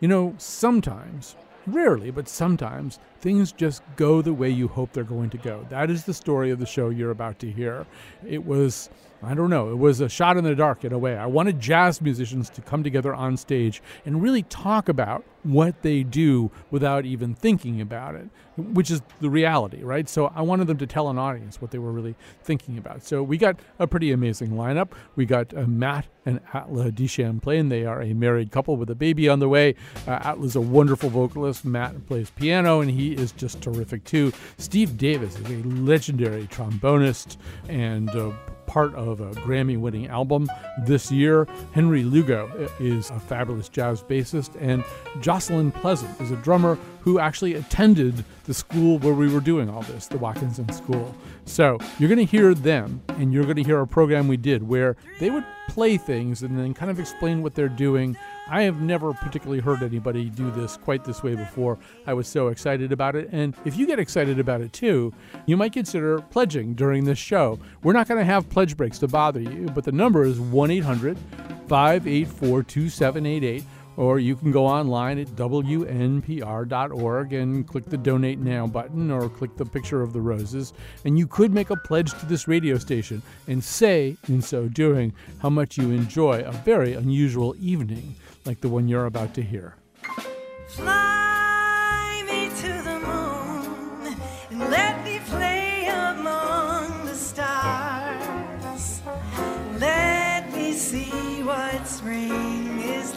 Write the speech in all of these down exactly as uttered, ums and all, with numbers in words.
You know, sometimes, rarely, but sometimes, things just go the way you hope they're going to go. That is the story of the show you're about to hear. It was, I don't know, it was a shot in the dark in a way. I wanted jazz musicians to come together on stage and really talk about what they do without even thinking about it, which is the reality, right? So I wanted them to tell an audience what they were really thinking about. So we got a pretty amazing lineup. We got uh, Matt and Atla Deschamps playing. They are a married couple with a baby on the way. Uh, Atla's a wonderful vocalist. Matt plays piano, and he is just terrific too. Steve Davis is a legendary trombonist and uh, part of a Grammy-winning album this year. Henry Lugo is a fabulous jazz bassist, and Jocelyn Pleasant is a drummer who actually attended the school where we were doing all this, the Watkinson School. So you're going to hear them, and you're going to hear a program we did where they would play things and then kind of explain what they're doing. I have never particularly heard anybody do this quite this way before. I was so excited about it. And if you get excited about it too, you might consider pledging during this show. We're not going to have pledge breaks to bother you, but the number is one eight hundred five eight four two seven eight eight. Or you can go online at W N P R dot org and click the Donate Now button or click the picture of the roses. And you could make a pledge to this radio station and say, in so doing, how much you enjoy a very unusual evening like the one you're about to hear. Fly me to the moon and let me play among the stars. Let me see what spring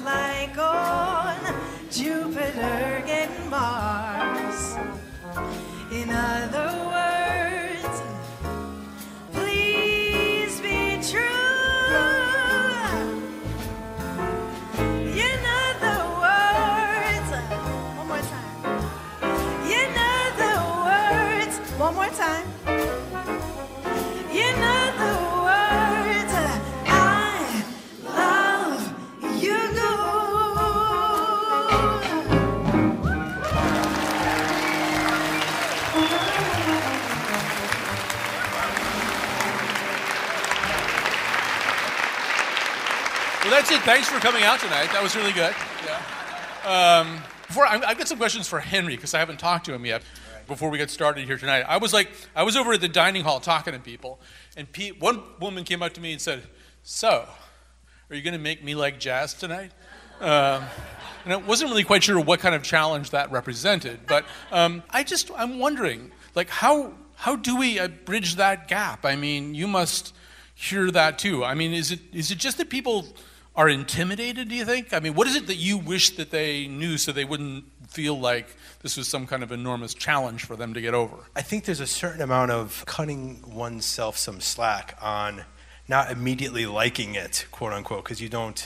like on Jupiter and Mars. In other words, please be true. In other words, one more time. In other words, one more time. In other words, I love you. That's it. Thanks for coming out tonight. That was really good. Yeah. Um, before I, I've got some questions for Henry because I haven't talked to him yet. Right. Before we get started here tonight, I was like, I was over at the dining hall talking to people, and Pete, one woman came up to me and said, "So, are you going to make me like jazz tonight?" Um, and I wasn't really quite sure what kind of challenge that represented, but um, I just, I'm wondering, like, how how do we uh, bridge that gap? I mean, you must hear that too. I mean, is it is it just that people are intimidated, do you think? I mean, what is it that you wish that they knew so they wouldn't feel like this was some kind of enormous challenge for them to get over? I think there's a certain amount of cutting oneself some slack on not immediately liking it, quote unquote, because you don't,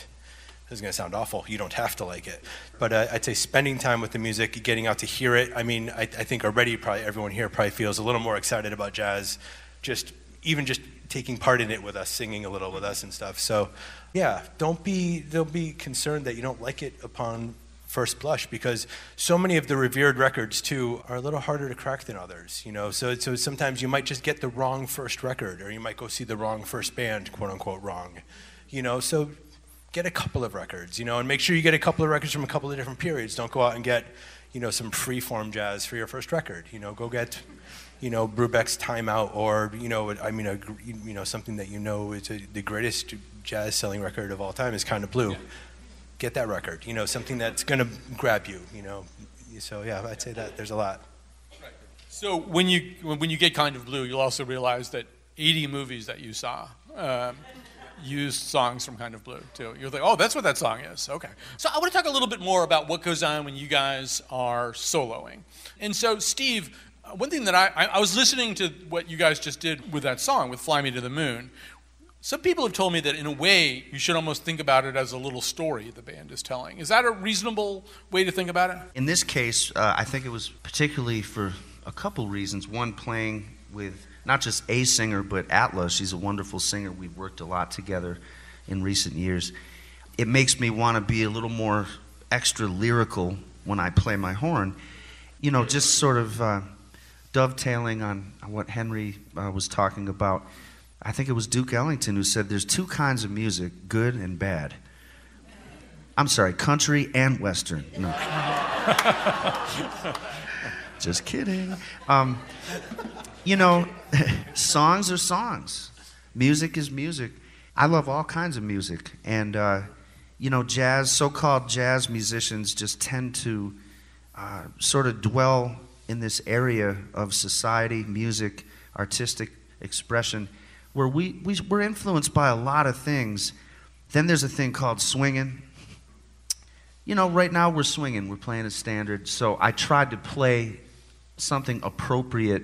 this is gonna sound awful, you don't have to like it. But uh, I'd say spending time with the music, getting out to hear it. I mean, I, I think already probably everyone here probably feels a little more excited about jazz, just even just taking part in it with us, singing a little with us and stuff. So, yeah, don't be don't be concerned that you don't like it upon first blush, because so many of the revered records too are a little harder to crack than others, you know. So so sometimes you might just get the wrong first record, or you might go see the wrong first band, quote unquote, wrong, you know. So get a couple of records, you know, and make sure you get a couple of records from a couple of different periods. Don't go out and get, you know, some free-form jazz for your first record, you know. Go get, you know, Brubeck's Time Out, or, you know, I mean, a, you know, something that, you know, is a, the greatest jazz-selling record of all time is Kind of Blue. Yeah. Get that record, you know, something that's going to grab you, you know. So, yeah, I'd say that there's a lot. Right. So when you when you get Kind of Blue, you'll also realize that eighty movies that you saw um, used songs from Kind of Blue, too. You're like, oh, that's what that song is. Okay. So I want to talk a little bit more about what goes on when you guys are soloing. And so, Steve, one thing that I, I was listening to what you guys just did with that song, with Fly Me to the Moon. Some people have told me that in a way you should almost think about it as a little story the band is telling. Is that a reasonable way to think about it? In this case, uh, I think it was particularly for a couple reasons. One, playing with not just a singer, but Atla. She's a wonderful singer. We've worked a lot together in recent years. It makes me want to be a little more extra lyrical when I play my horn. You know, just sort of uh, dovetailing on what Henry uh, was talking about. I think it was Duke Ellington who said there's two kinds of music, good and bad. I'm sorry, country and Western. No. Just kidding. Um, you know, songs are songs. Music is music. I love all kinds of music. And, uh, you know, jazz, so-called jazz musicians just tend to uh, sort of dwell in this area of society, music, artistic expression, where we, we, we're influenced by a lot of things. Then there's a thing called swinging. You know, right now we're swinging. We're playing a standard. So I tried to play something appropriate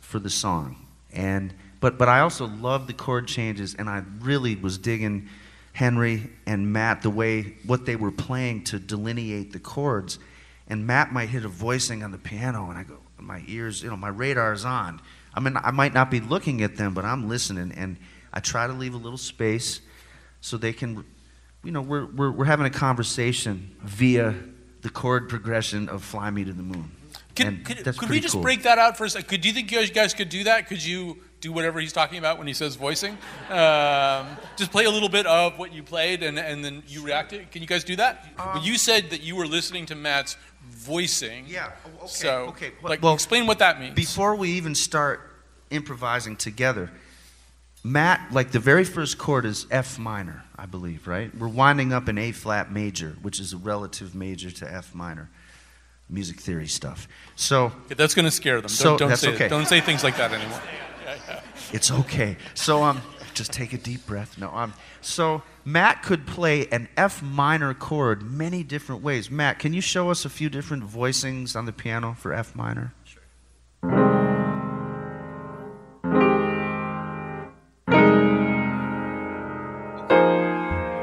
for the song. And but but I also love the chord changes, and I really was digging Henry and Matt, the way, what they were playing to delineate the chords. And Matt might hit a voicing on the piano, and I go, my ears, you know, my radar's on. I mean, I might not be looking at them, but I'm listening, and I try to leave a little space so they can, you know, we're we're, we're having a conversation via the chord progression of "Fly Me to the Moon." Could, could, could we just cool. break that out for a second? Could, do you think you guys could do that? Could you do whatever he's talking about when he says voicing? Um, just play a little bit of what you played, and, and then you react to it. Can you guys do that? Um, you said that you were listening to Matt's voicing. Yeah, okay, so, okay. Well, like, well, explain what that means. Before we even start improvising together, Matt, like the very first chord is F minor, I believe, right? We're winding up in A-flat major, which is a relative major to F minor. Music theory stuff. So yeah, that's going to scare them. So don't, don't say okay. don't say things like that anymore. Yeah, yeah. It's okay. So um, just take a deep breath. No, um, so Matt could play an F minor chord many different ways. Matt, can you show us a few different voicings on the piano for F minor? Sure.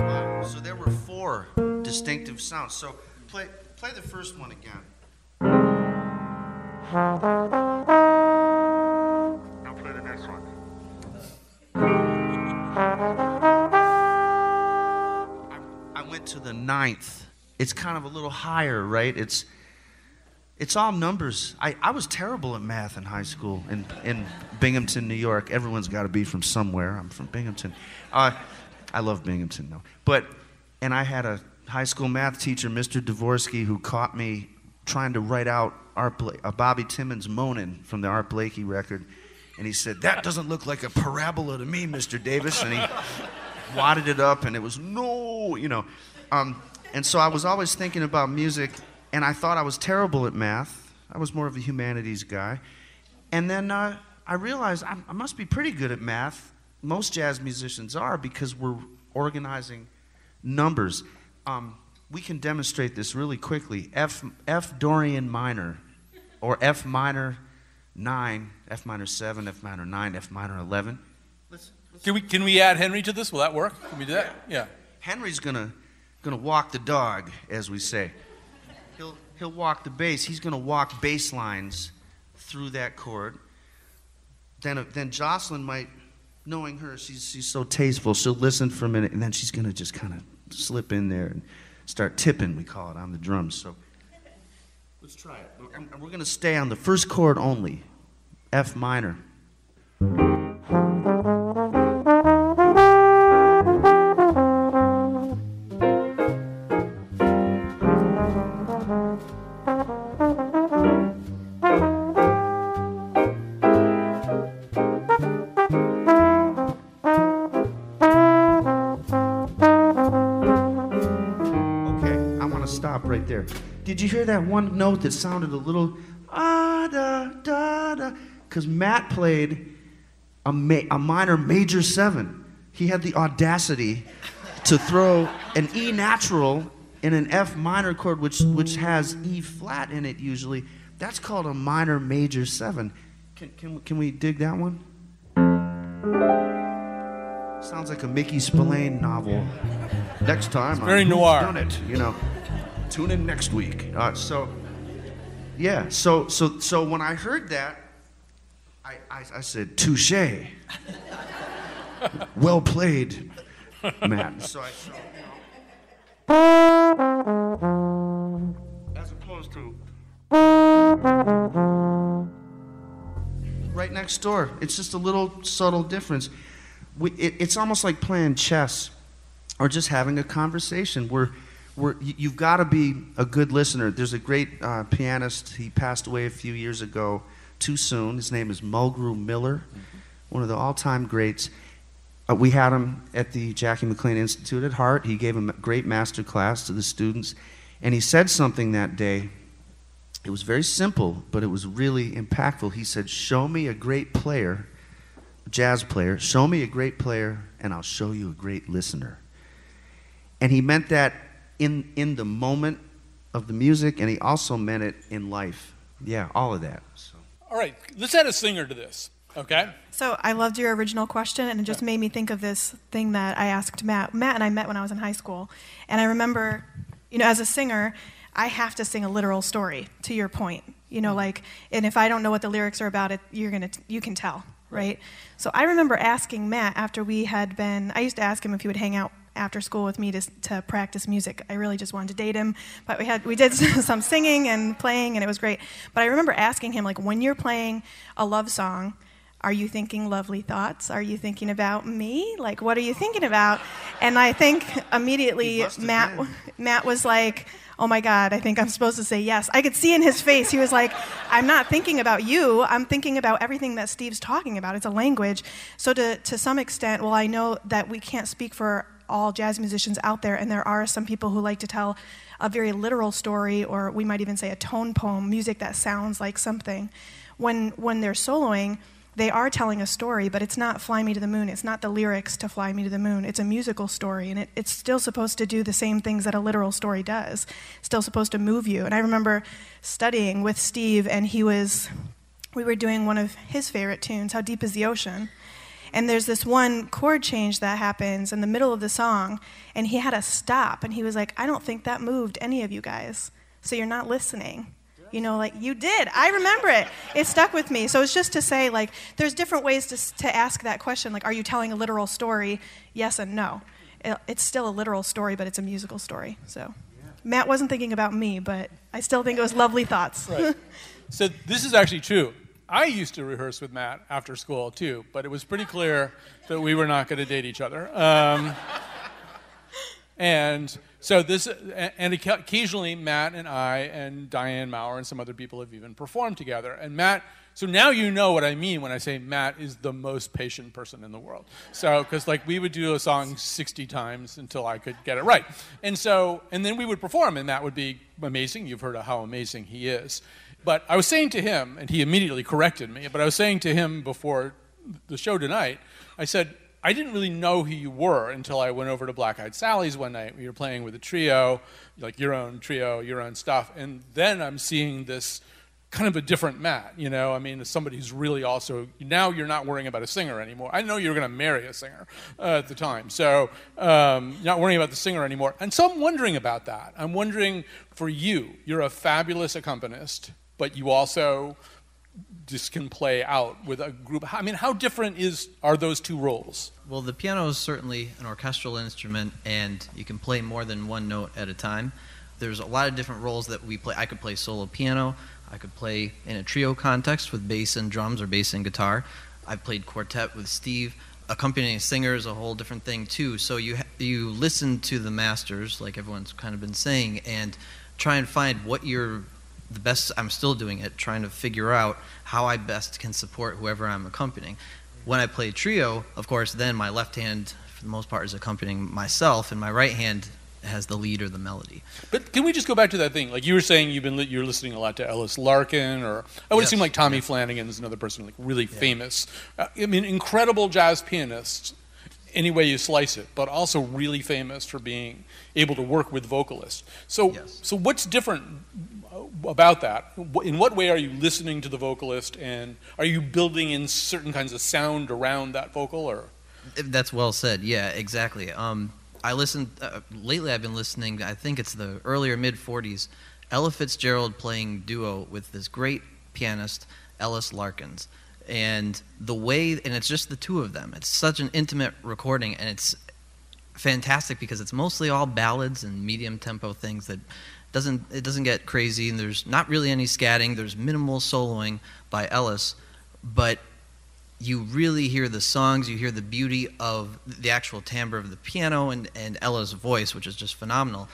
Okay. So there were four distinctive sounds. So play play the first one again. Now play the next one. I, I went to the ninth. It's kind of a little higher, right? It's it's all numbers. I, I was terrible at math in high school in, in Binghamton, New York. Everyone's got to be from somewhere. I'm from Binghamton. Uh, I love Binghamton, though. But, and I had a high school math teacher, Mister Dvorsky, who caught me trying to write out Art Bla- uh, Bobby Timmons moaning from the Art Blakey record, and he said, "That doesn't look like a parabola to me, Mister Davis," and he wadded it up, and it was no, you know. Um, and so I was always thinking about music, and I thought I was terrible at math. I was more of a humanities guy. And then uh, I realized I, I must be pretty good at math. Most jazz musicians are, because we're organizing numbers. Um, we can demonstrate this really quickly. F, F Dorian minor, or F minor nine, F minor seven, F minor nine, F minor eleven. Let's, let's can we can we add Henry to this? Will that work? Can we do that? Yeah. yeah. Henry's gonna gonna walk the dog, as we say. He'll he'll walk the bass. He's gonna walk bass lines through that chord. Then then Jocelyn might, knowing her, she's she's so tasteful. She'll listen for a minute, and then she's gonna just kind of slip in there and start tipping, we call it, on the drums. So let's try it. And we're going to stay on the first chord only, F minor. Did you hear that one note that sounded a little ah da da da? Because Matt played a, ma- a minor major seven. He had the audacity to throw an E natural in an F minor chord, which which has E flat in it usually. That's called a minor major seven. Can can, can we dig that one? Sounds like a Mickey Spillane novel. Next time, it's very noir. Done it, you know. Tune in next week. Uh, so, yeah. So, so, so when I heard that, I, I, I said, touché. Well played, Matt. So I. So, as opposed to right next door. It's just a little subtle difference. We, it, it's almost like playing chess or just having a conversation. We're, we're, you've got to be a good listener. There's a great uh, pianist. He passed away a few years ago too soon. His name is Mulgrew Miller, one of the all-time greats. We had him at the Jackie McLean Institute at Hart. He gave a great master class to the students. And he said something that day. It was very simple, but it was really impactful. He said, show me a great player, jazz player, show me a great player, and I'll show you a great listener. And he meant that in, in the moment of the music, and he also meant it in life. Yeah, all of that. So. All right, let's add a singer to this. Okay. So I loved your original question, and it just made me think of this thing that I asked Matt. Matt and I met when I was in high school, and I remember, you know, as a singer, I have to sing a literal story. To your point, you know, like, and if I don't know what the lyrics are about, it you're gonna, you can tell, right? So I remember asking Matt after we had been. I used to ask him if he would hang out after school with me to to practice music. I really just wanted to date him, but we had we did some singing and playing, and it was great. But I remember asking him, like, when you're playing a love song, are you thinking lovely thoughts? Are you thinking about me? Like, what are you thinking about? And I think immediately Matt been. Matt was like, oh my God, I think I'm supposed to say yes. I could see in his face, he was like, I'm not thinking about you, I'm thinking about everything that Steve's talking about. It's a language. So to, to some extent, well, I know that we can't speak for all jazz musicians out there, and there are some people who like to tell a very literal story, or we might even say a tone poem, music that sounds like something. When when they're soloing, they are telling a story, but it's not Fly Me to the Moon. It's not the lyrics to Fly Me to the Moon. It's a musical story, and it, it's still supposed to do the same things that a literal story does. It's still supposed to move you. And I remember studying with Steve, and he was, we were doing one of his favorite tunes, How Deep is the Ocean? And there's this one chord change that happens in the middle of the song, and he had us stop, and he was like, I don't think that moved any of you guys, so you're not listening. You know, like, you did. I remember it. It stuck with me. So it's just to say, like, there's different ways to to ask that question. Like, are you telling a literal story? Yes and no. It, it's still a literal story, but it's a musical story. So yeah. Matt wasn't thinking about me, but I still think it was lovely thoughts. Right. So this is actually true. I used to rehearse with Matt after school, too, but it was pretty clear that we were not going to date each other. Um, and... So this, and occasionally Matt and I and Diane Maurer and some other people have even performed together. And Matt, so now you know what I mean when I say Matt is the most patient person in the world. So, because like we would do a song sixty times until I could get it right. And so, and then we would perform and that would be amazing. You've heard of how amazing he is. But I was saying to him, and he immediately corrected me, but I was saying to him before the show tonight, I said, I didn't really know who you were until I went over to Black Eyed Sally's one night. We were playing with a trio, like your own trio, your own stuff. And then I'm seeing this kind of a different Matt, you know? I mean, somebody who's really also, now you're not worrying about a singer anymore. I know you were going to marry a singer uh, at the time. So um, you're not worrying about the singer anymore. And so I'm wondering about that. I'm wondering for you, you're a fabulous accompanist, but you also just can play out with a group. I mean, how different is are those two roles? Well, the piano is certainly an orchestral instrument, and you can play more than one note at a time. There's a lot of different roles that we play. I could play solo piano. I could play in a trio context with bass and drums or bass and guitar. I've played quartet with Steve. Accompanying a singer is a whole different thing, too. So you ha- you listen to the masters, like everyone's kind of been saying, and try and find what you're the best. I'm still doing it, trying to figure out how I best can support whoever I'm accompanying. When I play trio, of course, then my left hand, for the most part, is accompanying myself, and my right hand has the lead or the melody. But can we just go back to that thing? Like you were saying, you've been li- you're listening a lot to Ellis Larkin, or I would yes. assume like Tommy yeah. Flanagan is another person, like really yeah. famous. Uh, I mean, incredible jazz pianists, any way you slice it, but also really famous for being able to work with vocalists. So, yes. so what's different about that? In what way are you listening to the vocalist, and are you building in certain kinds of sound around that vocal? Or That's well said. Yeah, exactly. Um, I listened, uh, lately I've been listening, I think it's the earlier mid forties, Ella Fitzgerald playing duo with this great pianist, Ellis Larkins. And the way, and it's just the two of them. It's such an intimate recording, and it's fantastic because it's mostly all ballads and medium tempo things that doesn't, it doesn't get crazy, and there's not really any scatting. There's minimal soloing by Ellis, but you really hear the songs, you hear the beauty of the actual timbre of the piano and, and Ella's voice, which is just phenomenal.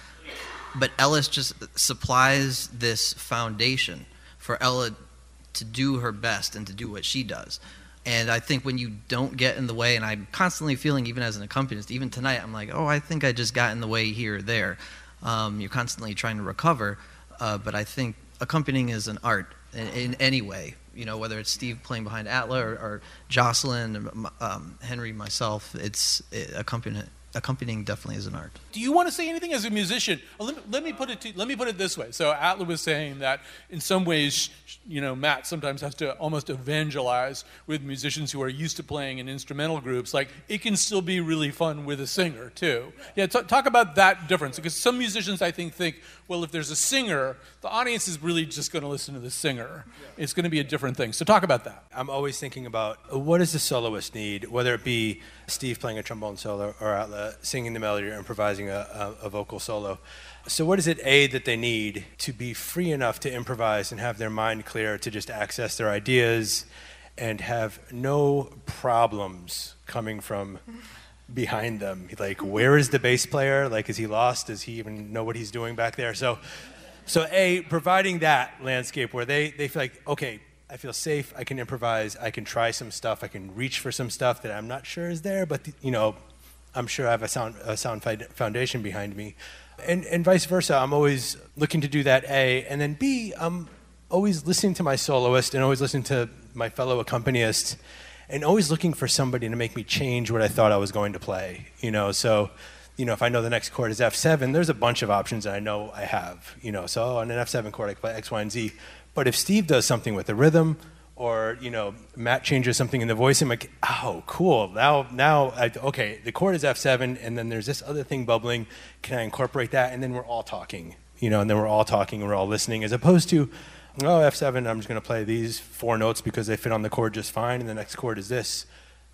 But Ellis just supplies this foundation for Ella to do her best and to do what she does. And I think when you don't get in the way, and I'm constantly feeling, even as an accompanist, even tonight, I'm like, oh, I think I just got in the way here or there. Um, you're constantly trying to recover, uh, but I think accompanying is an art in, in any way. You know, whether it's Steve playing behind Atla or, or Jocelyn, um, Henry, myself, it's it, accompanying. Accompanying definitely is an art. Do you want to say anything as a musician? Let me, let me put it to, let me put it this way. So Atla was saying that in some ways, you know, Matt sometimes has to almost evangelize with musicians who are used to playing in instrumental groups. Like, it can still be really fun with a singer too. Yeah, t- talk about that difference, because some musicians I think think, well, if there's a singer, the audience is really just going to listen to the singer. Yeah. It's going to be a different thing. So talk about that. I'm always thinking about what does the soloist need, whether it be Steve playing a trombone solo or Atla singing the melody or improvising a, a, a vocal solo. So what is it, A, that they need to be free enough to improvise and have their mind clear to just access their ideas and have no problems coming from behind them? Like, where is the bass player? Like, is he lost? Does he even know what he's doing back there? So, so A, providing that landscape where they, they feel like, okay, I feel safe, I can improvise, I can try some stuff, I can reach for some stuff that I'm not sure is there, but, the, you know, I'm sure I have a sound, a sound foundation behind me. And, and vice versa, I'm always looking to do that, A. And then B, I'm always listening to my soloist and always listening to my fellow accompanist and always looking for somebody to make me change what I thought I was going to play. You know, so, you know, if I know the next chord is F seven, there's a bunch of options that I know I have. You know, so on an F seven chord, I can play X, Y, and Z. But if Steve does something with the rhythm, or, you know, Matt changes something in the voice, I'm like, oh, cool, now, now, I, okay, the chord is F seven, and then there's this other thing bubbling, can I incorporate that? And then we're all talking, you know, and then we're all talking, and we're all listening, as opposed to, oh, F seven, I'm just gonna play these four notes because they fit on the chord just fine, and the next chord is this.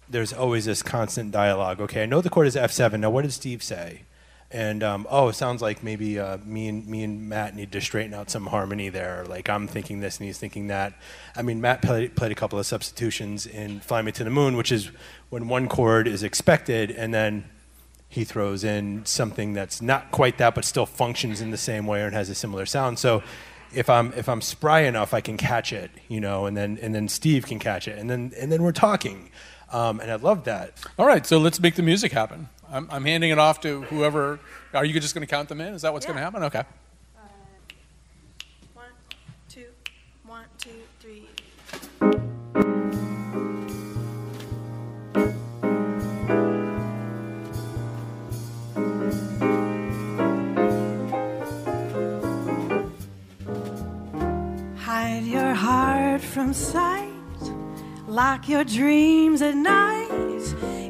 There's always this constant dialogue. Okay, I know the chord is F seven, now what did Steve say? And, um, oh, it sounds like maybe uh, me and me and Matt need to straighten out some harmony there. Like, I'm thinking this and he's thinking that. I mean, Matt played, played a couple of substitutions in Fly Me to the Moon, which is when one chord is expected and then he throws in something that's not quite that but still functions in the same way and has a similar sound. So if I'm if I'm spry enough, I can catch it, you know, and then and then Steve can catch it. And then, and then we're talking. Um, and I love that. All right, so let's make the music happen. I'm, I'm handing it off to whoever. Are you just going to count them in? Is that what's yeah. going to happen? Okay. Uh, one, two, one, two, three. Hide your heart from sight. Lock your dreams at night.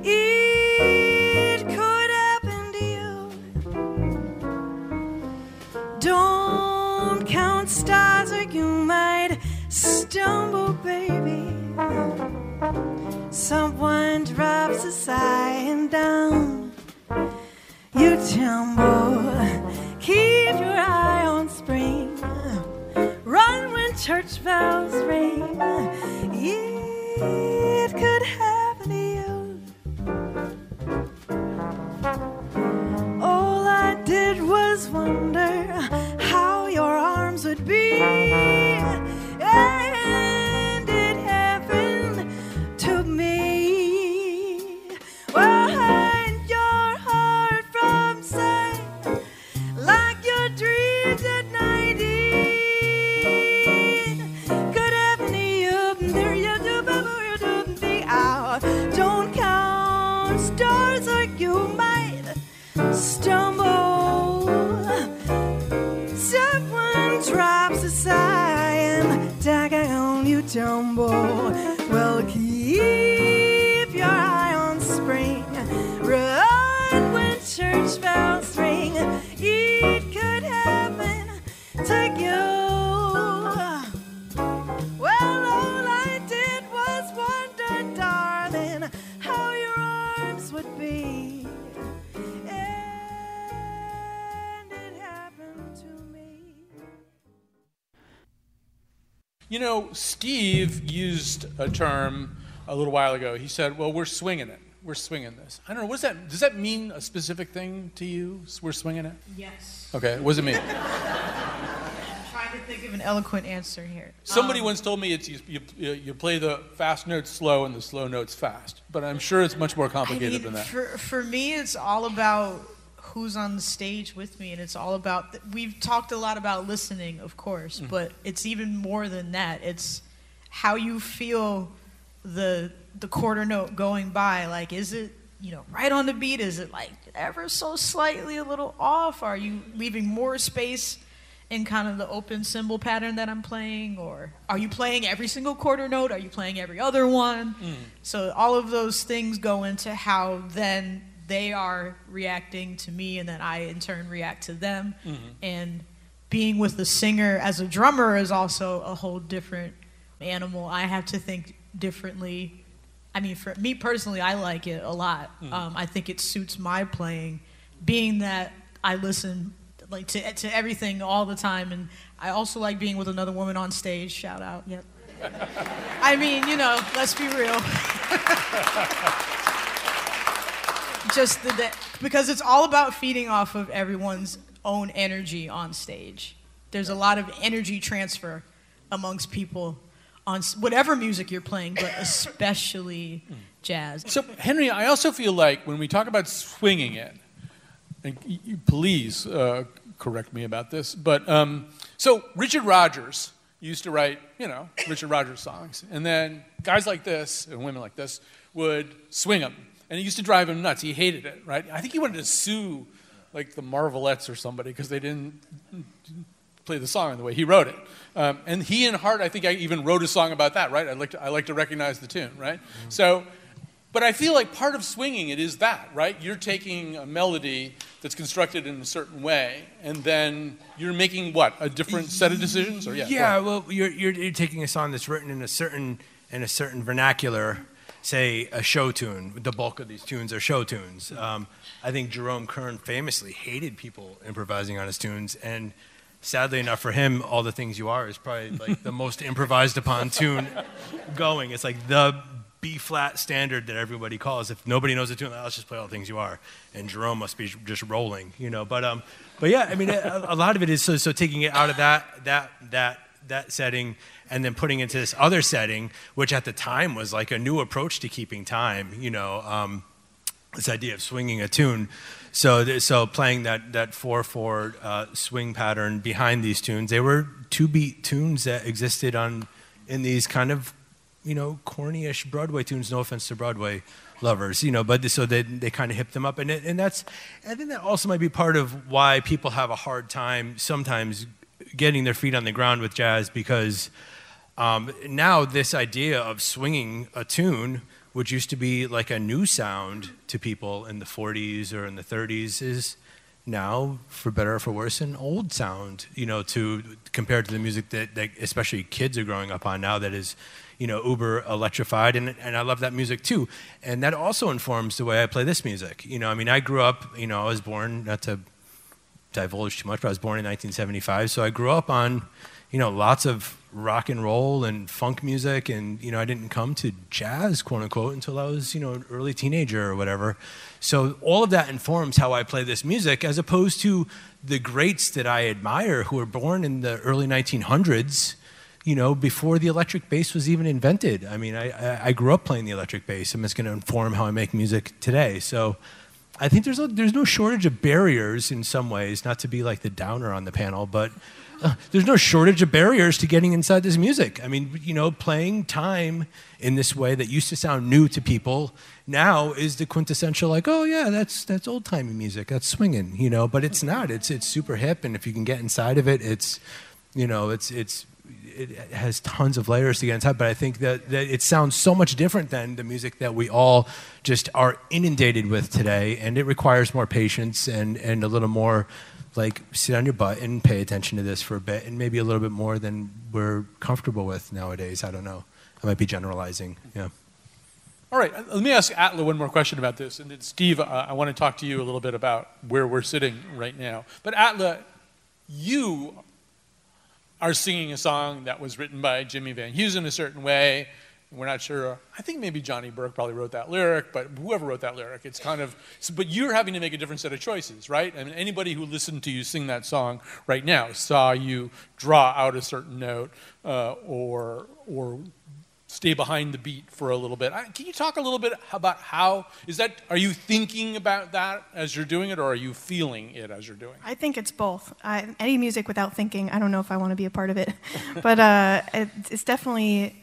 It could happen to you. Don't count stars or you might stumble, baby. Someone drops a sigh and down you tumble. Keep your eye on spring. Run when church bells ring. Yeah. It could happen to you. All I did was wonder how your arms would be, and it happened to me. Well, hide your heart from sight, like your dreams at nineteen. Could happen to you. There you do. Don't count stars or you might stumble. Someone drops a sigh and down you tumble. Well, keep your eye on spring. You know, Steve used a term a little while ago. He said, well, we're swinging it. We're swinging this. I don't know, what's that? Does that mean a specific thing to you? We're swinging it? Yes. Okay, what does it mean? To think of an eloquent answer here. Somebody um, once told me it's you, you, you play the fast notes slow and the slow notes fast, but I'm sure it's much more complicated I mean, than that. For, for me, it's all about who's on the stage with me, and it's all about, we've talked a lot about listening, of course, mm-hmm. but it's even more than that. It's how you feel the the quarter note going by. Like, is it, you know, right on the beat? Is it like ever so slightly a little off? Are you leaving more space in kind of the open cymbal pattern that I'm playing, or are you playing every single quarter note? Are you playing every other one? Mm. So all of those things go into how then they are reacting to me, and then I in turn react to them. Mm-hmm. And being with the singer as a drummer is also a whole different animal. I have to think differently. I mean, for me personally, I like it a lot. Mm. Um, I think it suits my playing, being that I listen like to to everything all the time, and I also like being with another woman on stage, shout out, yep. I mean, you know, let's be real. Just the, the, because it's all about feeding off of everyone's own energy on stage. There's a lot of energy transfer amongst people on whatever music you're playing, but especially jazz. So, Henry, I also feel like when we talk about swinging it, and you, please uh, correct me about this, but um, so Richard Rodgers used to write, you know, Richard Rodgers songs, and then guys like this and women like this would swing them, and it used to drive him nuts. He hated it, right? I think he wanted to sue, like, the Marvelettes or somebody because they didn't play the song in the way he wrote it. Um, and he and Hart, I think, I even wrote a song about that, right? I like to, I like to recognize the tune, right? Mm-hmm. So. But I feel like part of swinging it is that, right? You're taking a melody that's constructed in a certain way, and then you're making what, a different set of decisions, or yeah? Yeah, well, you're, you're you're taking a song that's written in a certain in a certain vernacular, say a show tune. The bulk of these tunes are show tunes. Um, I think Jerome Kern famously hated people improvising on his tunes, and sadly enough for him, All the Things You Are is probably like the most improvised upon tune going. It's like the B-flat standard that everybody calls. If nobody knows the tune, let's just play All the Things You Are. And Jerome must be just rolling, you know. But um, but yeah, I mean, a, a lot of it is so so taking it out of that that that that setting and then putting it into this other setting, which at the time was like a new approach to keeping time, you know. Um, this idea of swinging a tune, so so playing that that four four uh, swing pattern behind these tunes. They were two beat tunes that existed on in these kind of, you know, corny-ish Broadway tunes. No offense to Broadway lovers, you know, but so they they kind of hip them up, and it, and that's, I think that also might be part of why people have a hard time sometimes getting their feet on the ground with jazz, because um, now this idea of swinging a tune, which used to be like a new sound to people in the forties or in the thirties, is now, for better or for worse, an old sound, you know, to compared to the music that, that especially kids are growing up on now, that is, you know, uber electrified, and and I love that music too, and that also informs the way I play this music. You know, I mean, I grew up, you know, I was born, not to divulge too much, but I was born in nineteen seventy-five, so I grew up on, you know, lots of rock and roll and funk music, and you know, I didn't come to jazz, quote unquote, until I was, you know, an early teenager or whatever. So all of that informs how I play this music, as opposed to the greats that I admire who were born in the early nineteen hundreds. You know, before the electric bass was even invented. I mean, I I grew up playing the electric bass, and it's going to inform how I make music today. So I think there's no, there's no shortage of barriers in some ways, not to be like the downer on the panel, but uh, there's no shortage of barriers to getting inside this music. I mean, you know, playing time in this way that used to sound new to people now is the quintessential, like, oh yeah, that's that's old-timey music, that's swinging, you know, but it's not. It's it's super hip, and if you can get inside of it, it's, you know, it's it's it has tons of layers to get inside, but I think that, that it sounds so much different than the music that we all just are inundated with today, and it requires more patience and, and a little more, like, sit on your butt and pay attention to this for a bit, and maybe a little bit more than we're comfortable with nowadays. I don't know. I might be generalizing. Yeah. All right. Let me ask Atla one more question about this, and then Steve, uh, I want to talk to you a little bit about where we're sitting right now. But Atla, you are singing a song that was written by Jimmy Van Heusen a certain way. We're not sure. I think maybe Johnny Burke probably wrote that lyric, but whoever wrote that lyric, it's kind of, but you're having to make a different set of choices, right? I mean, anybody who listened to you sing that song right now saw you draw out a certain note uh, or or stay behind the beat for a little bit. I, can you talk a little bit about how, is that, are you thinking about that as you're doing it, or are you feeling it as you're doing it? I think it's both. I, any music without thinking, I don't know if I want to be a part of it. But uh, it, it's definitely...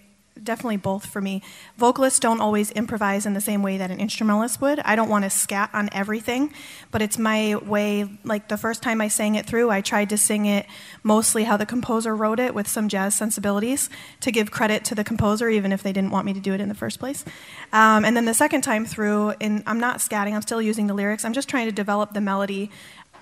Definitely both for me. Vocalists don't always improvise in the same way that an instrumentalist would. I don't want to scat on everything, but it's my way. Like the first time I sang it through, I tried to sing it mostly how the composer wrote it with some jazz sensibilities to give credit to the composer, even if they didn't want me to do it in the first place. Um, and then the second time through, and I'm not scatting, I'm still using the lyrics. I'm just trying to develop the melody.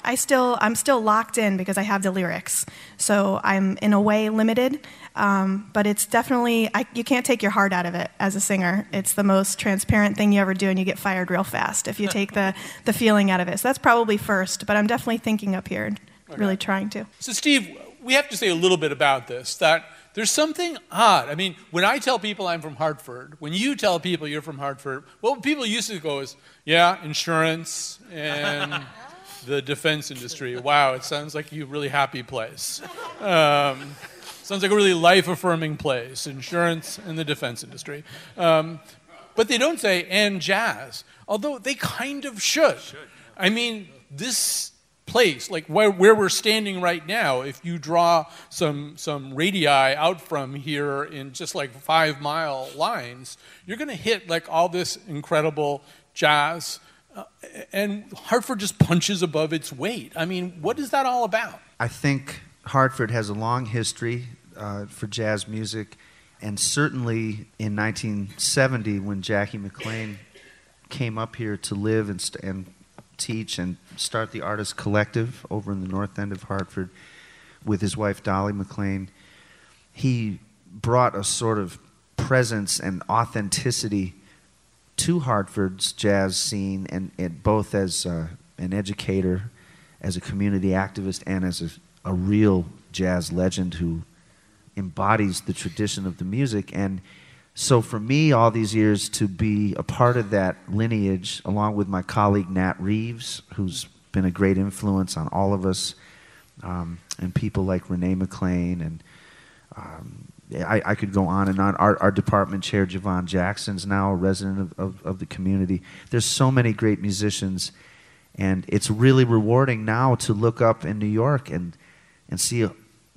I still, I'm still locked in because I have the lyrics, so I'm in a way limited, um, but it's definitely, I, you can't take your heart out of it as a singer. It's the most transparent thing you ever do, and you get fired real fast if you take the, the feeling out of it. So that's probably first, but I'm definitely thinking up here and okay. really trying to. So Steve, we have to say a little bit about this, that there's something odd. I mean, when I tell people I'm from Hartford, when you tell people you're from Hartford, what people used to go is, yeah, insurance and... the defense industry. Wow, it sounds like a really happy place. Um, sounds like a really life-affirming place, insurance and the defense industry. Um, but they don't say, and jazz, although they kind of should. I mean, this place, like where, where we're standing right now, if you draw some, some radii out from here in just like five-mile lines, you're going to hit like all this incredible jazz. Uh, and Hartford just punches above its weight. I mean, what is that all about? I think Hartford has a long history uh, for jazz music, and certainly in nineteen seventy, when Jackie McLean came up here to live and, st- and teach and start the Artist Collective over in the north end of Hartford with his wife Dolly McLean, he brought a sort of presence and authenticity to Hartford's jazz scene, and, and both as uh, an educator, as a community activist, and as a, a real jazz legend who embodies the tradition of the music. And so for me, all these years to be a part of that lineage, along with my colleague Nat Reeves, who's been a great influence on all of us, um, and people like Renee McLean, and um, I, I could go on and on. Our, our department chair, Javon Jackson's now a resident of, of, of the community. There's so many great musicians, and it's really rewarding now to look up in New York and and see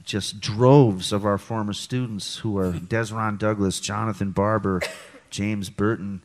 just droves of our former students who are Desron Douglas, Jonathan Barber, James Burton,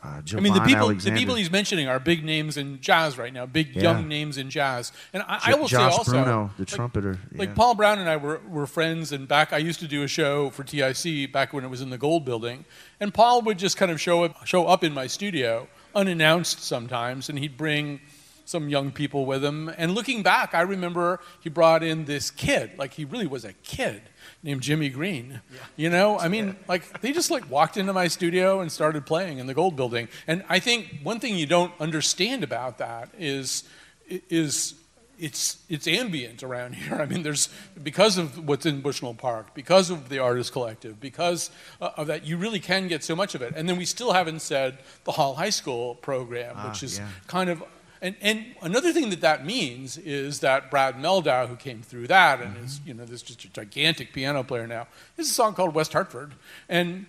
Uh, I mean, the people, the people he's mentioning are big names in jazz right now, big yeah. young names in jazz. And I, I will Josh say also... Josh Bruno, the like, trumpeter. Yeah. Like Paul Brown and I were, were friends, and back I used to do a show for T I C back when it was in the Gold Building, and Paul would just kind of show up, show up in my studio, unannounced sometimes, and he'd bring some young people with him. And looking back, I remember he brought in this kid, like he really was a kid, named Jimmy Green. Yeah. You know, I mean, like they just like walked into my studio and started playing in the Gold Building. And I think one thing you don't understand about that is is it's it's ambient around here. I mean, there's, because of what's in Bushnell Park, because of the Artist Collective, because of that, you really can get so much of it. And then we still haven't said the Hall High School program, ah, which is yeah. kind of And, and another thing that that means is that Brad Meldow, who came through that and is, you know, this just a gigantic piano player now, has a song called West Hartford. And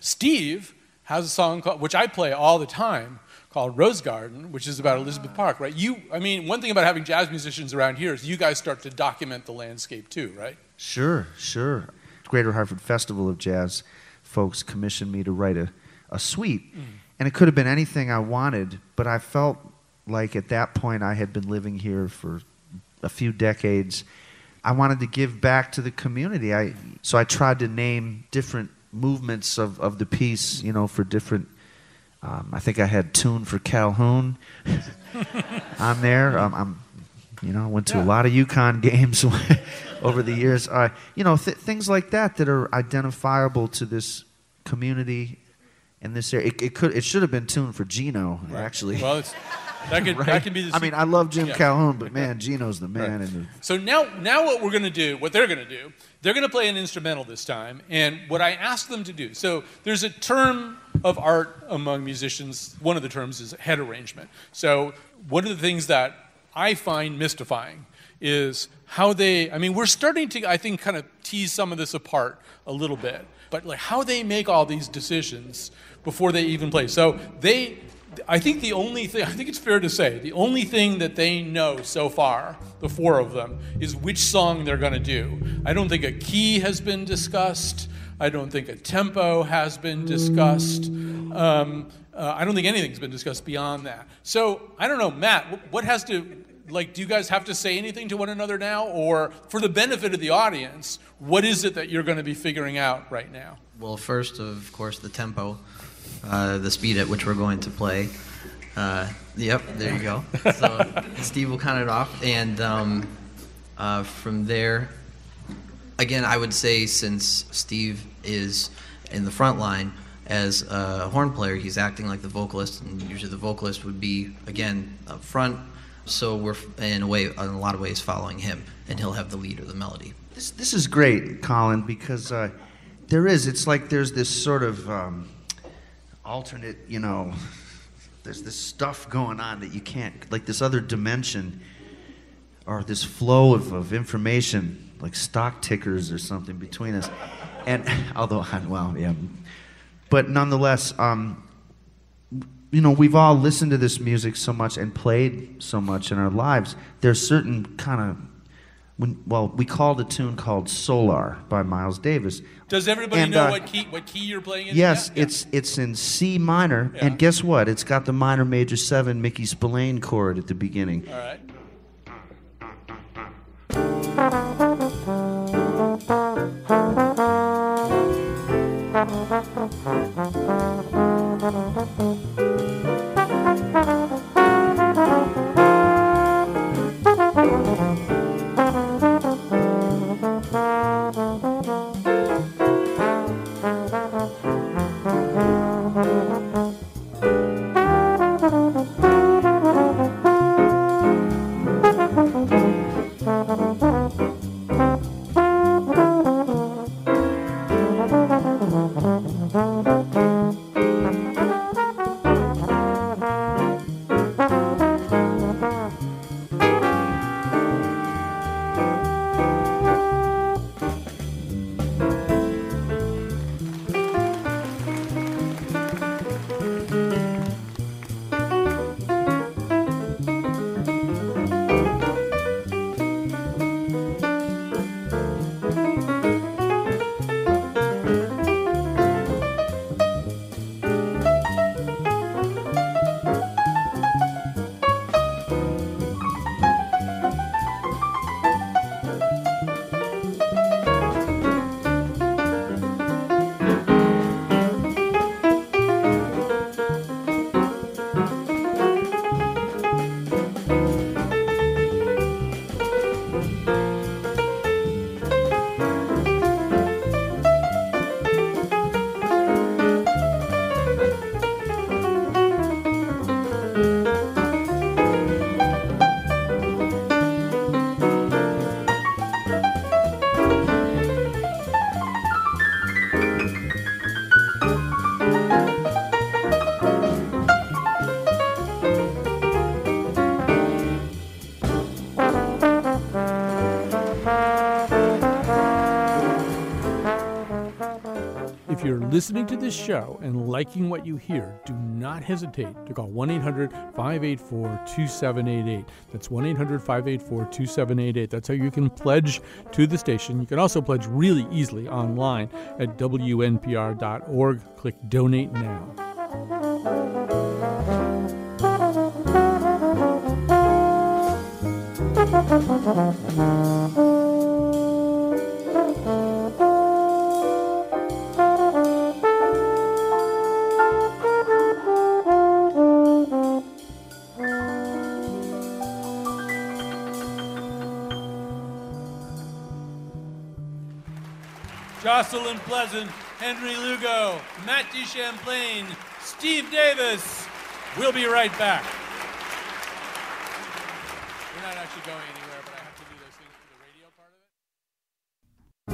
Steve has a song called, which I play all the time, called Rose Garden, which is about Elizabeth Park, right? You, I mean, one thing about having jazz musicians around here is you guys start to document the landscape too, right? Sure, sure. Greater Hartford Festival of Jazz folks commissioned me to write a, a suite. Mm. And it could have been anything I wanted, but I felt like at that point I had been living here for a few decades. I wanted to give back to the community. I so I tried to name different movements of, of the piece, you know, for different, um, I think I had Tune for Calhoun on there. Um, I'm, you know, I went to yeah. a lot of UConn games over the years. Uh, you know, th- things like that that are identifiable to this community and this area. It, it, could, it should have been Tune for Gino, right. actually. Well, it's... That could, right? that could be the I mean, I love Jim yeah. Calhoun, but man, Gino's the man. Right. In the... So now, now what we're going to do, what they're going to do, they're going to play an instrumental this time, and what I asked them to do. So there's a term of art among musicians. One of the terms is head arrangement. So one of the things that I find mystifying is how they, I mean, we're starting to, I think, kind of tease some of this apart a little bit, but like how they make all these decisions before they even play. So they... I think the only thing, I think it's fair to say, the only thing that they know so far, the four of them, is which song they're going to do. I don't think a key has been discussed. I don't think a tempo has been discussed. Um, uh, I don't think anything's been discussed beyond that. So, I don't know, Matt, what has to, like, do you guys have to say anything to one another now? Or, for the benefit of the audience, what is it that you're going to be figuring out right now? Well, first, of course, the tempo. Uh, the speed at which we're going to play. Uh, yep, there you go. So Steve will count it off. And um, uh, from there, again, I would say since Steve is in the front line as a horn player, he's acting like the vocalist, and usually the vocalist would be, again, up front. So we're, in a way, in a lot of ways, following him, and he'll have the lead or the melody. This, this is great, Colin, because uh, there is, it's like there's this sort of... Um, alternate, you know, there's this stuff going on that you can't, like this other dimension or this flow of, of information, like stock tickers or something between us. And although, well, yeah. But nonetheless, um, you know, we've all listened to this music so much and played so much in our lives. There's certain kind of, When, well, we called a tune called "Solar" by Miles Davis. Does everybody and, know uh, what key what key you're playing in? Yes, yeah. it's it's in C minor, yeah. And guess what? It's got the minor major seven Mickey Spillane chord at the beginning. All right. Listening to this show and liking what you hear, do not hesitate to call one eight hundred five eight four two seven eight eight. That's one eight hundred five eight four two seven eight eight. That's how you can pledge to the station. You can also pledge really easily online at W N P R dot org. Click Donate Now. Jocelyn Pleasant, Henry Lugo, Matt Deschamps, Steve Davis. We'll be right back. actually going anywhere, but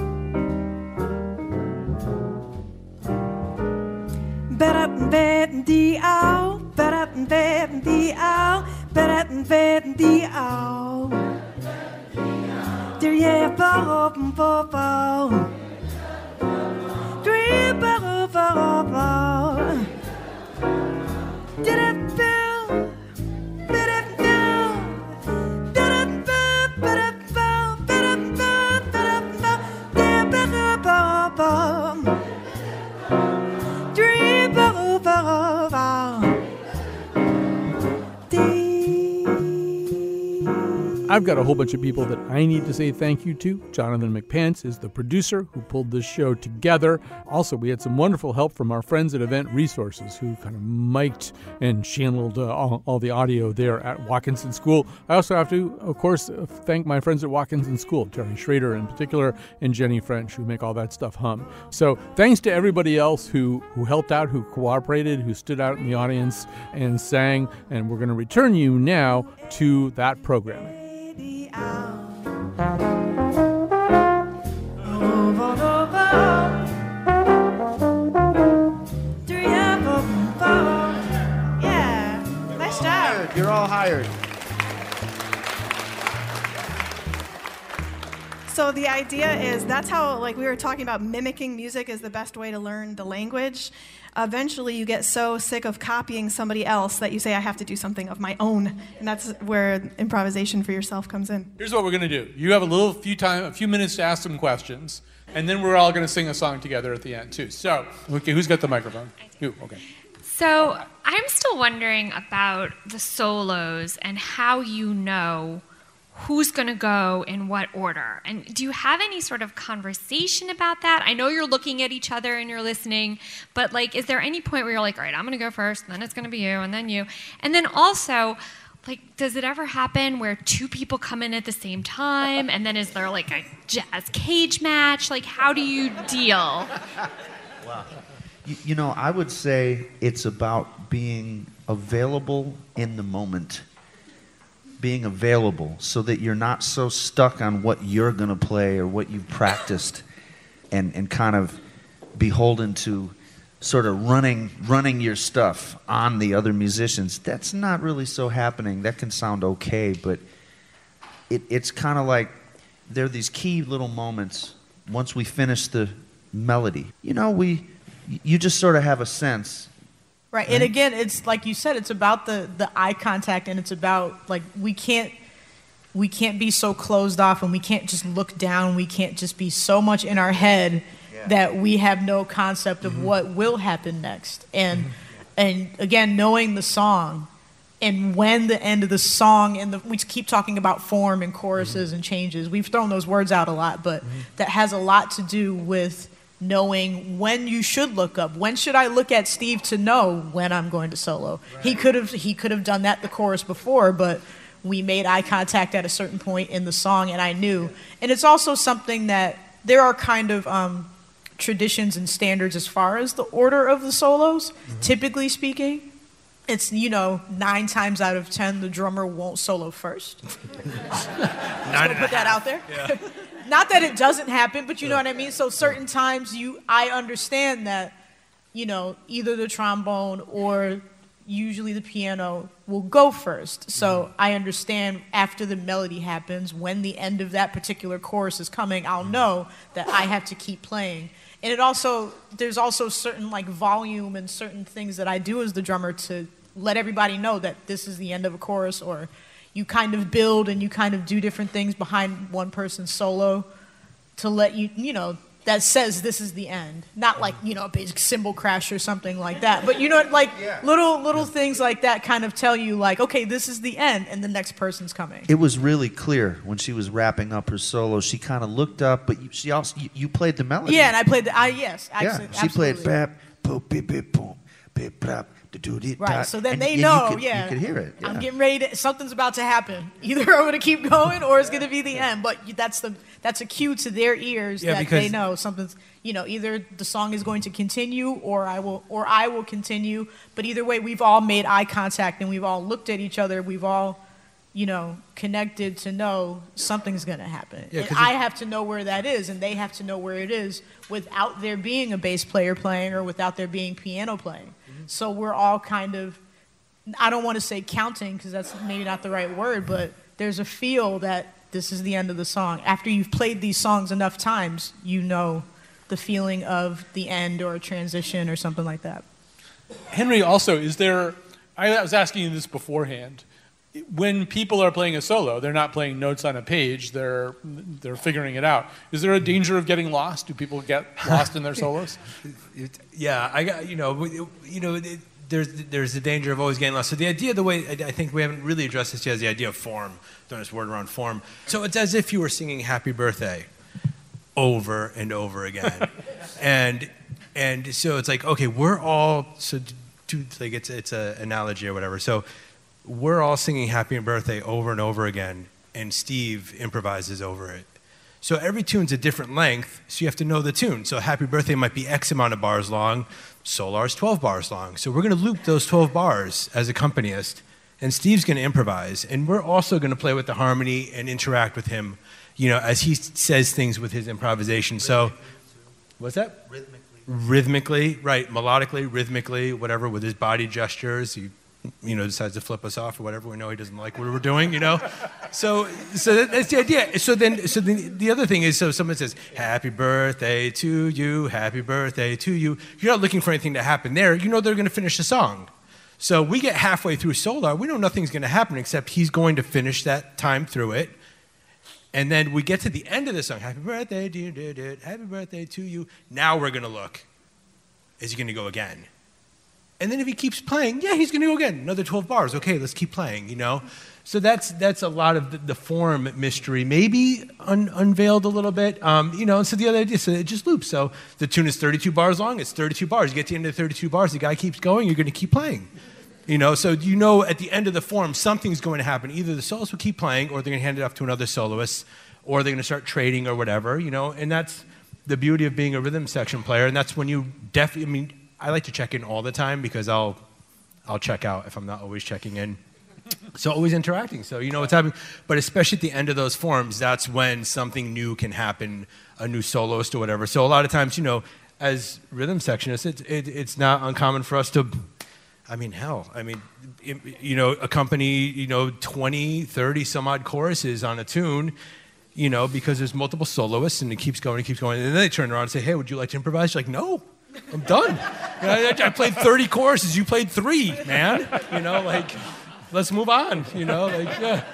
I have to do those things for the radio part of it. Better than the owl, better than the owl, better than the owl. Three open ball, three ball ball. Did it feel? Did it feel? Did it feel? Did it feel? Did it feel? Did it feel? Three ball ball, three ball ball. I've got a whole bunch of people that I need to say thank you to. Jonathan McPants is the producer who pulled this show together. Also, we had some wonderful help from our friends at Event Resources who kind of mic'd and channeled uh, all, all the audio there at Watkinson School. I also have to, of course, thank my friends at Watkinson School, Terry Schrader in particular, and Jenny French, who make all that stuff hum. So thanks to everybody else who, who helped out, who cooperated, who stood out in the audience and sang. And we're going to return you now to that programming. The owl. Over, over. Three up, up, up. Yeah. Nice job. You're all hired. So the idea is that's how, like we were talking about, mimicking music is the best way to learn the language. Eventually you get so sick of copying somebody else that you say, I have to do something of my own. And that's where improvisation for yourself comes in. Here's what we're going to do. You have a little few time, a few minutes to ask some questions, and then we're all going to sing a song together at the end, too. So, okay, who's got the microphone? You, okay. So I'm still wondering about the solos and how you know who's going to go in what order. And do you have any sort of conversation about that? I know you're looking at each other and you're listening, but like, is there any point where you're like, all right, I'm going to go first, and then it's going to be you, and then you. And then also, like, does it ever happen where two people come in at the same time, and then is there like a jazz cage match? Like, how do you deal? Wow. You, you know, I would say it's about being available in the moment. Being available so that you're not so stuck on what you're going to play or what you've practiced and, and kind of beholden to sort of running running your stuff on the other musicians. That's not really so happening. That can sound okay, but it, it's kind of like there are these key little moments once we finish the melody. You know, we you just sort of have a sense. Right, and again, it's like you said, it's about the, the eye contact, and it's about, like, we can't we can't be so closed off, and we can't just look down, we can't just be so much in our head yeah. that we have no concept of mm-hmm. what will happen next. And mm-hmm. and again, knowing the song, and when the end of the song, and the, we keep talking about form and choruses mm-hmm. and changes. We've thrown those words out a lot, but mm-hmm. that has a lot to do with knowing when you should look up. When should I look at Steve to know when I'm going to solo? Right. He could have he could have done that the chorus before, but we made eye contact at a certain point in the song, and I knew. Yeah. And it's also something that there are kind of um, traditions and standards as far as the order of the solos. Mm-hmm. Typically speaking, it's, you know, nine times out of ten, the drummer won't solo first. Just gonna put that out there. Yeah. Not that it doesn't happen, but you know what I mean? So certain times you, I understand that, you know, either the trombone or usually the piano will go first. So I understand after the melody happens, when the end of that particular chorus is coming, I'll know that I have to keep playing. And it also, there's also certain like volume and certain things that I do as the drummer to let everybody know that this is the end of a chorus, or you kind of build and you kind of do different things behind one person's solo to let you, you know, that says this is the end. Not like, you know, a big cymbal crash or something like that. But, you know, like yeah. little little things like that kind of tell you, like, okay, this is the end and the next person's coming. It was really clear when she was wrapping up her solo. She kind of looked up, but she also, you, you played the melody. Yeah, and I played the, I, yes. Yeah, absolutely. She played bap, boop, beep, beep, boom, beep, bap. Right, so then and, they know, you could, yeah. You could hear it. Yeah. I'm getting ready to, something's about to happen. Either I'm going to keep going or it's going to be the end. But that's the that's a cue to their ears yeah, that they know something's, you know, either the song is going to continue or I will or I will continue. But either way, we've all made eye contact and we've all looked at each other. We've all you know, connected to know something's going to happen. Yeah, and I have to know where that is, and they have to know where it is without there being a bass player playing or without there being piano playing. Mm-hmm. So we're all kind of, I don't want to say counting because that's maybe not the right word, but there's a feel that this is the end of the song. After you've played these songs enough times, you know the feeling of the end or a transition or something like that. Henry, also, is there, I was asking you this beforehand, when people are playing a solo, they're not playing notes on a page, they're they're figuring it out. Is there a danger of getting lost? Do people get lost in their solos? Yeah, I got, you know, you know it, there's there's the danger of always getting lost. So the idea, the way, I think we haven't really addressed this yet, is the idea of form, throwing this word around, form. So it's as if you were singing Happy Birthday over and over again. and and so it's like, okay, we're all, so to, like it's it's an analogy or whatever. So we're all singing Happy Birthday over and over again, and Steve improvises over it. So every tune's a different length, so you have to know the tune. So Happy Birthday might be X amount of bars long, Solar's twelve bars long. So we're going to loop those twelve bars as accompanist, and Steve's going to improvise, and we're also going to play with the harmony and interact with him, you know, as he says things with his improvisation. So, what's that? Rhythmically. Rhythmically, right, melodically, rhythmically, whatever, with his body gestures. He, you know, decides to flip us off or whatever. We know he doesn't like what we're doing, you know? So so that's the idea. So then so then the other thing is, so someone says, happy birthday to you, happy birthday to you. You're not looking for anything to happen there. You know they're going to finish the song. So we get halfway through Solar. We know nothing's going to happen except he's going to finish that time through it. And then we get to the end of the song, happy birthday, dear, dear, dear, happy birthday to you. Now we're going to look. Is he going to go again? And then if he keeps playing, yeah, he's going to go again. Another twelve bars. Okay, let's keep playing, you know? So that's that's a lot of the, the form mystery, maybe un, unveiled a little bit. Um, you know, and so the other idea, so it just loops. So the tune is thirty-two bars long. It's thirty-two bars. You get to the end of the thirty-two bars. The guy keeps going. You're going to keep playing. You know, so you know at the end of the form, something's going to happen. Either the soloist will keep playing, or they're going to hand it off to another soloist, or they're going to start trading or whatever, you know? And that's the beauty of being a rhythm section player. And that's when you definitely, I mean, I like to check in all the time because I'll I'll check out if I'm not always checking in. So always interacting. So you know what's happening. But especially at the end of those forms, that's when something new can happen, a new soloist or whatever. So a lot of times, you know, as rhythm sectionists, it's, it, it's not uncommon for us to, I mean, hell, I mean, it, you know, accompany, you know, twenty, thirty some odd choruses on a tune, you know, because there's multiple soloists and it keeps going and keeps going. And then they turn around and say, hey, would you like to improvise? You're like, no. I'm done. You know, I, I played thirty choruses. You played three, man. You know, like, let's move on. You know, like, yeah.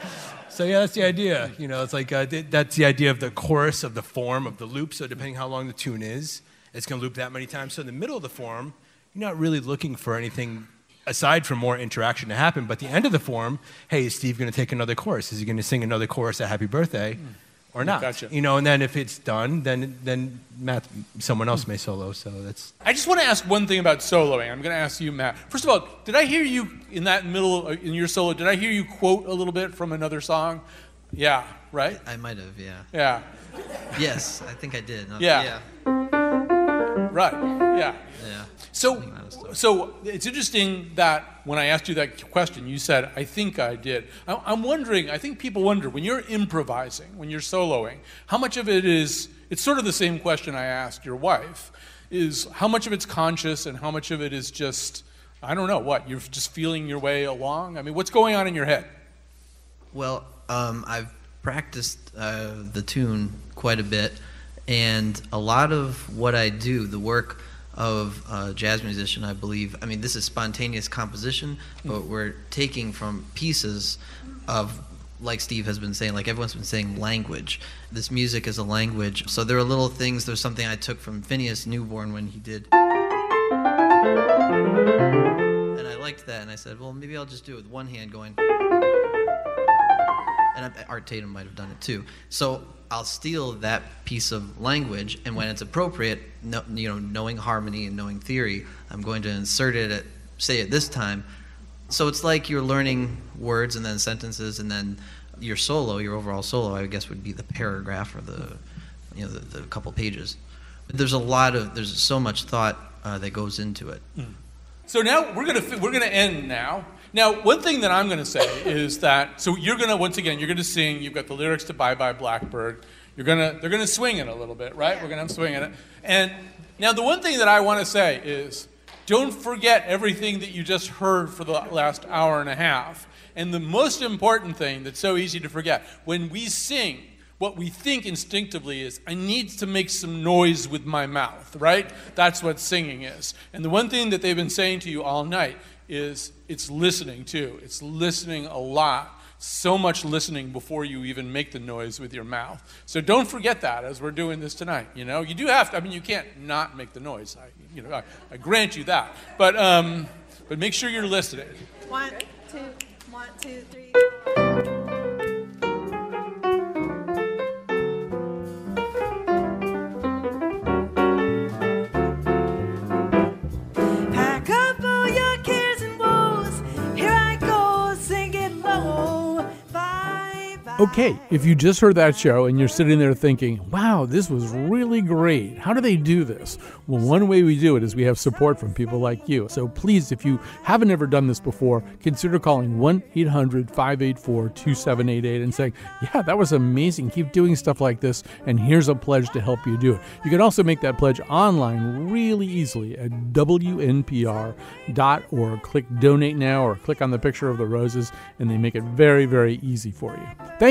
So yeah, that's the idea. You know, it's like uh, th- that's the idea of the chorus, of the form, of the loop. So depending how long the tune is, it's going to loop that many times. So in the middle of the form, you're not really looking for anything aside from more interaction to happen. But the end of the form, hey, is Steve going to take another chorus? Is he going to sing another chorus at Happy Birthday? Mm. Or not, gotcha. You know, and then if it's done, then then Matt, someone else may solo. So that's. I just want to ask one thing about soloing. I'm going to ask you, Matt. First of all, did I hear you in that middle in your solo? Did I hear you quote a little bit from another song? Yeah, right. I might have, yeah. Yeah. Yes, I think I did. Not, yeah. yeah. Right. Yeah. Yeah. So, so it's interesting that when I asked you that question, you said, I think I did. I'm wondering, I think people wonder, when you're improvising, when you're soloing, how much of it is, it's sort of the same question I asked your wife, is how much of it's conscious and how much of it is just, I don't know, what, you're just feeling your way along? I mean, what's going on in your head? Well, um, I've practiced uh, the tune quite a bit, and a lot of what I do, the work of a jazz musician, I believe. I mean, this is spontaneous composition, but we're taking from pieces of, like Steve has been saying, like everyone's been saying, language. This music is a language. So there are little things. There's something I took from Phineas Newborn when he did. And I liked that, and I said, well, maybe I'll just do it with one hand going. And Art Tatum might have done it too. So I'll steal that piece of language, and when it's appropriate, no, you know, knowing harmony and knowing theory, I'm going to insert it at, say it this time. So it's like you're learning words and then sentences, and then your solo, your overall solo, I guess would be the paragraph or the, you know, the, the couple pages. But there's a lot of, there's so much thought uh, that goes into it. Mm. So now we're gonna we're gonna end now. Now, one thing that I'm going to say is that, so you're going to, once again, you're going to sing, you've got the lyrics to Bye Bye Blackbird. You're going to, they're going to swing it a little bit, right? Yeah. We're going to have swing in it. And now the one thing that I want to say is, don't forget everything that you just heard for the last hour and a half. And the most important thing that's so easy to forget, when we sing, what we think instinctively is, I need to make some noise with my mouth, right? That's what singing is. And the one thing that they've been saying to you all night is, it's listening too. It's listening a lot. So much listening before you even make the noise with your mouth. So don't forget that as we're doing this tonight. You know, you do have to, I mean, you can't not make the noise. I, you know, I, I grant you that. But, um, but make sure you're listening. One, two, one, two, three, four. Okay, if you just heard that show and you're sitting there thinking, wow, this was really great. How do they do this? Well, one way we do it is we have support from people like you. So please, if you haven't ever done this before, consider calling one eight hundred five eight four two seven eight eight and saying, yeah, that was amazing. Keep doing stuff like this. And here's a pledge to help you do it. You can also make that pledge online really easily at W N P R dot org. Click donate now or click on the picture of the roses and they make it very, very easy for you. Thank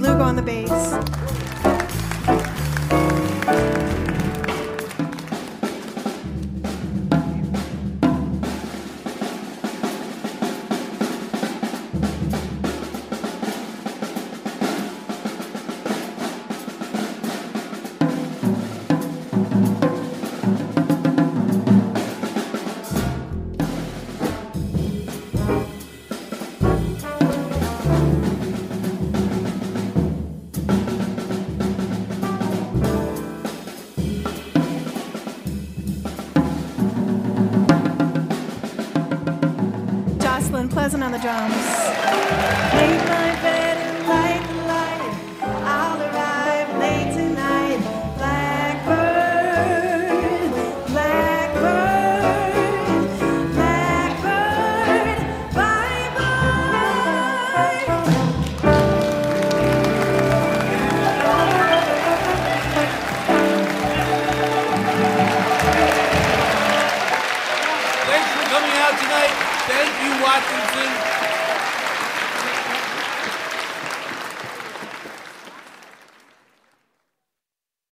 Lugo on the bass. Jocelyn Pleasant on the drums.